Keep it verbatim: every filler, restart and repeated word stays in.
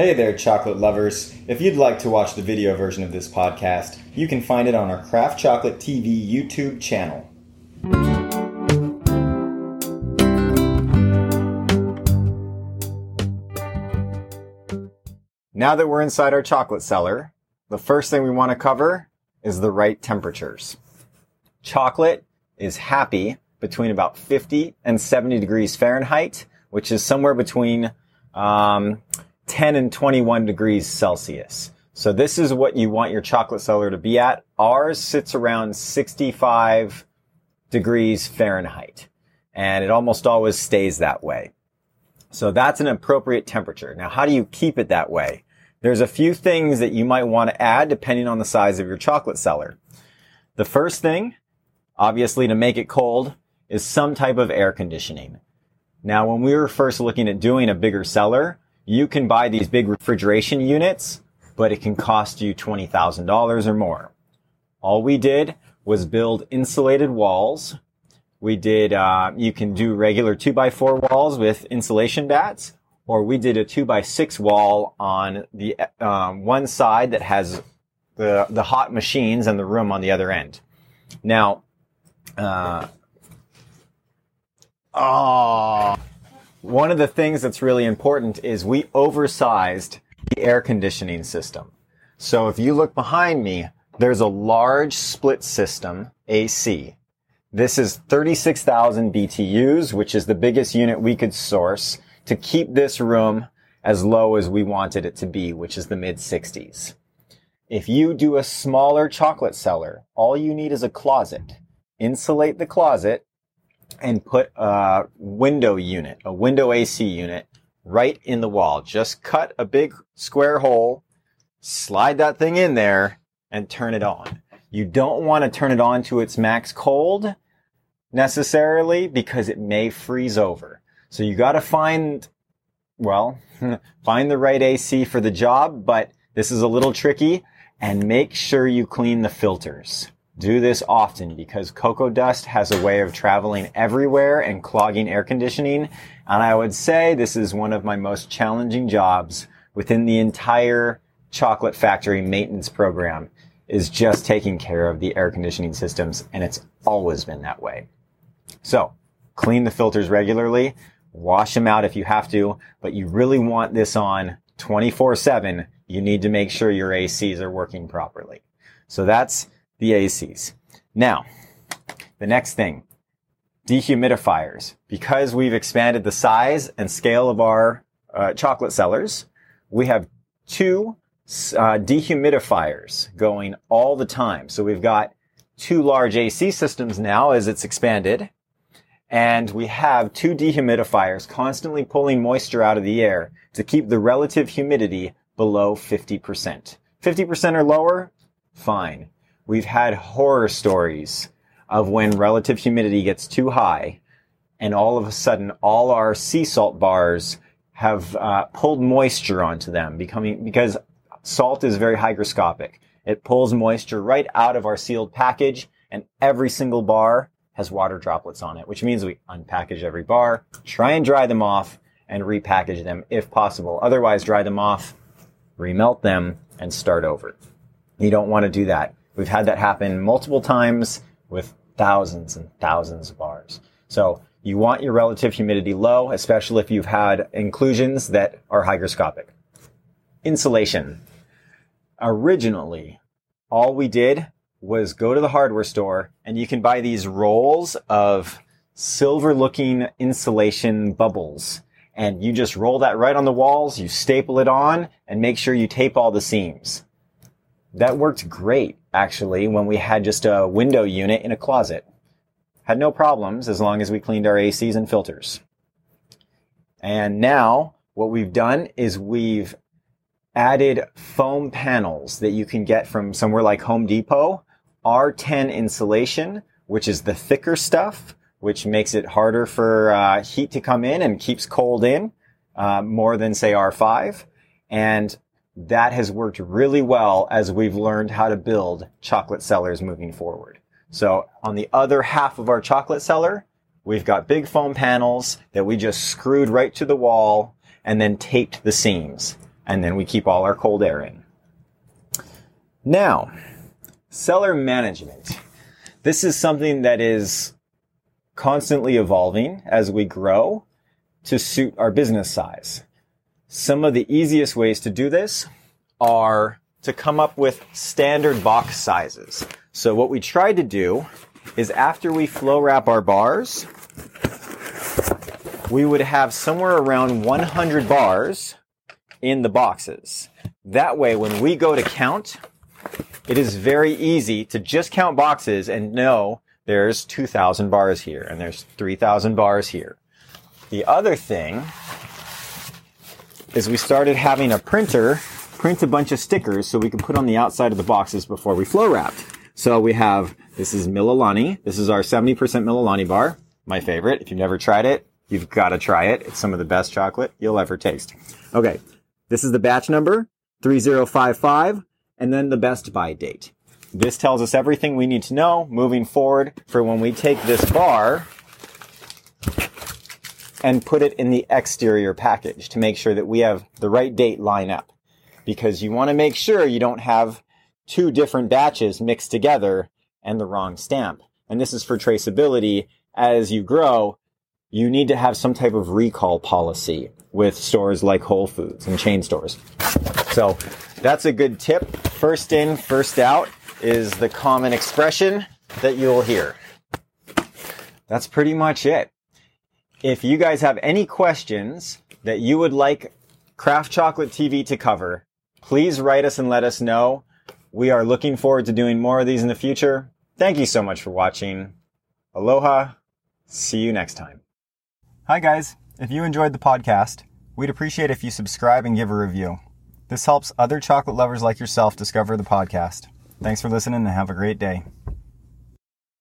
Hey there, chocolate lovers. If you'd like to watch the video version of this podcast, you can find it on our Craft Chocolate T V YouTube channel. Now that we're inside our chocolate cellar, the first thing we want to cover is the right temperatures. Chocolate is happy between about fifty and seventy degrees Fahrenheit, which is somewhere between um, ten and twenty-one degrees Celsius. So this is what you want your chocolate cellar to be at. Ours sits around sixty-five degrees Fahrenheit, and it almost always stays that way. So that's an appropriate temperature. Now, how do you keep it that way? There's a few things that you might want to add depending on the size of your chocolate cellar. The first thing, obviously, to make it cold, is some type of air conditioning. Now, when we were first looking at doing a bigger cellar, you can buy these big refrigeration units, but it can cost you twenty thousand dollars or more. All we did was build insulated walls. We did, uh, you can do regular two by four walls with insulation bats, or we did a two by six wall on the um, one side that has the, the hot machines and the room on the other end. Now, uh, oh, one of the things that's really important is we oversized the air conditioning system. So if you look behind me, there's a large split system A C. This is thirty-six thousand B T Us, which is the biggest unit we could source to keep this room as low as we wanted it to be, which is the mid sixties. If you do a smaller chocolate cellar, all you need is a closet. Insulate the closet and put a window unit, a window A C unit, right in the wall. Just cut a big square hole, slide that thing in there, and turn it on. You don't want to turn it on to its max cold necessarily because it may freeze over. So you got to find, well, find the right A C for the job, but this is a little tricky. And make sure you clean the filters. Do this often because cocoa dust has a way of traveling everywhere and clogging air conditioning. And I would say this is one of my most challenging jobs within the entire chocolate factory maintenance program, is just taking care of the air conditioning systems, and it's always been that way. So, clean the filters regularly, wash them out if you have to, but you really want this on twenty-four seven. You need to make sure your A Cs are working properly. So that's the A Cs. Now, the next thing, dehumidifiers. Because we've expanded the size and scale of our uh, chocolate cellars, we have two Uh, dehumidifiers going all the time. So we've got two large A C systems now as it's expanded, and we have two dehumidifiers constantly pulling moisture out of the air to keep the relative humidity below fifty percent. fifty percent or lower, fine. We've had horror stories of when relative humidity gets too high, and all of a sudden all our sea salt bars have uh, pulled moisture onto them, becoming because salt is very hygroscopic. It pulls moisture right out of our sealed package, and every single bar has water droplets on it, which means we unpackage every bar, try and dry them off, and repackage them if possible. Otherwise, dry them off, remelt them, and start over. You don't want to do that. We've had that happen multiple times with thousands and thousands of bars. So you want your relative humidity low, especially if you've had inclusions that are hygroscopic. Insulation. Originally, all we did was go to the hardware store, and you can buy these rolls of silver-looking insulation bubbles, and you just roll that right on the walls, you staple it on, and make sure you tape all the seams. That worked great, actually, when we had just a window unit in a closet. Had no problems as long as we cleaned our A Cs and filters. And now, what we've done is we've added foam panels that you can get from somewhere like Home Depot, R ten insulation, which is the thicker stuff, which makes it harder for uh, heat to come in and keeps cold in uh, more than, say, R five. And that has worked really well as we've learned how to build chocolate cellars moving forward. So on the other half of our chocolate cellar, we've got big foam panels that we just screwed right to the wall and then taped the seams. and then we keep all our cold air in. Now, cellar management. This is something that is constantly evolving as we grow to suit our business size. Some of the easiest ways to do this are to come up with standard box sizes. So what we try to do is after we flow wrap our bars, we would have somewhere around one hundred bars in the boxes. That way, when we go to count, it is very easy to just count boxes and know there's two thousand bars here and there's three thousand bars here. The other thing is we started having a printer print a bunch of stickers so we can put on the outside of the boxes before we flow wrapped. So we have, this is Mililani. This is our seventy percent Mililani bar. My favorite. If you've never tried it, you've got to try it. It's some of the best chocolate you'll ever taste. Okay. This is the batch number, three zero five five, and then the best buy date. This tells us everything we need to know moving forward for when we take this bar and put it in the exterior package to make sure that we have the right date line up. Because you want to make sure you don't have two different batches mixed together and the wrong stamp. And this is for traceability. As you grow, you need to have some type of recall policy with stores like Whole Foods and chain stores. So that's a good tip. First in, first out is the common expression that you'll hear. That's pretty much it. If you guys have any questions that you would like Craft Chocolate T V to cover, please write us and let us know. We are looking forward to doing more of these in the future. Thank you so much for watching. Aloha. See you next time. Hi guys. If you enjoyed the podcast, we'd appreciate if you subscribe and give a review. This helps other chocolate lovers like yourself discover the podcast. Thanks for listening and have a great day.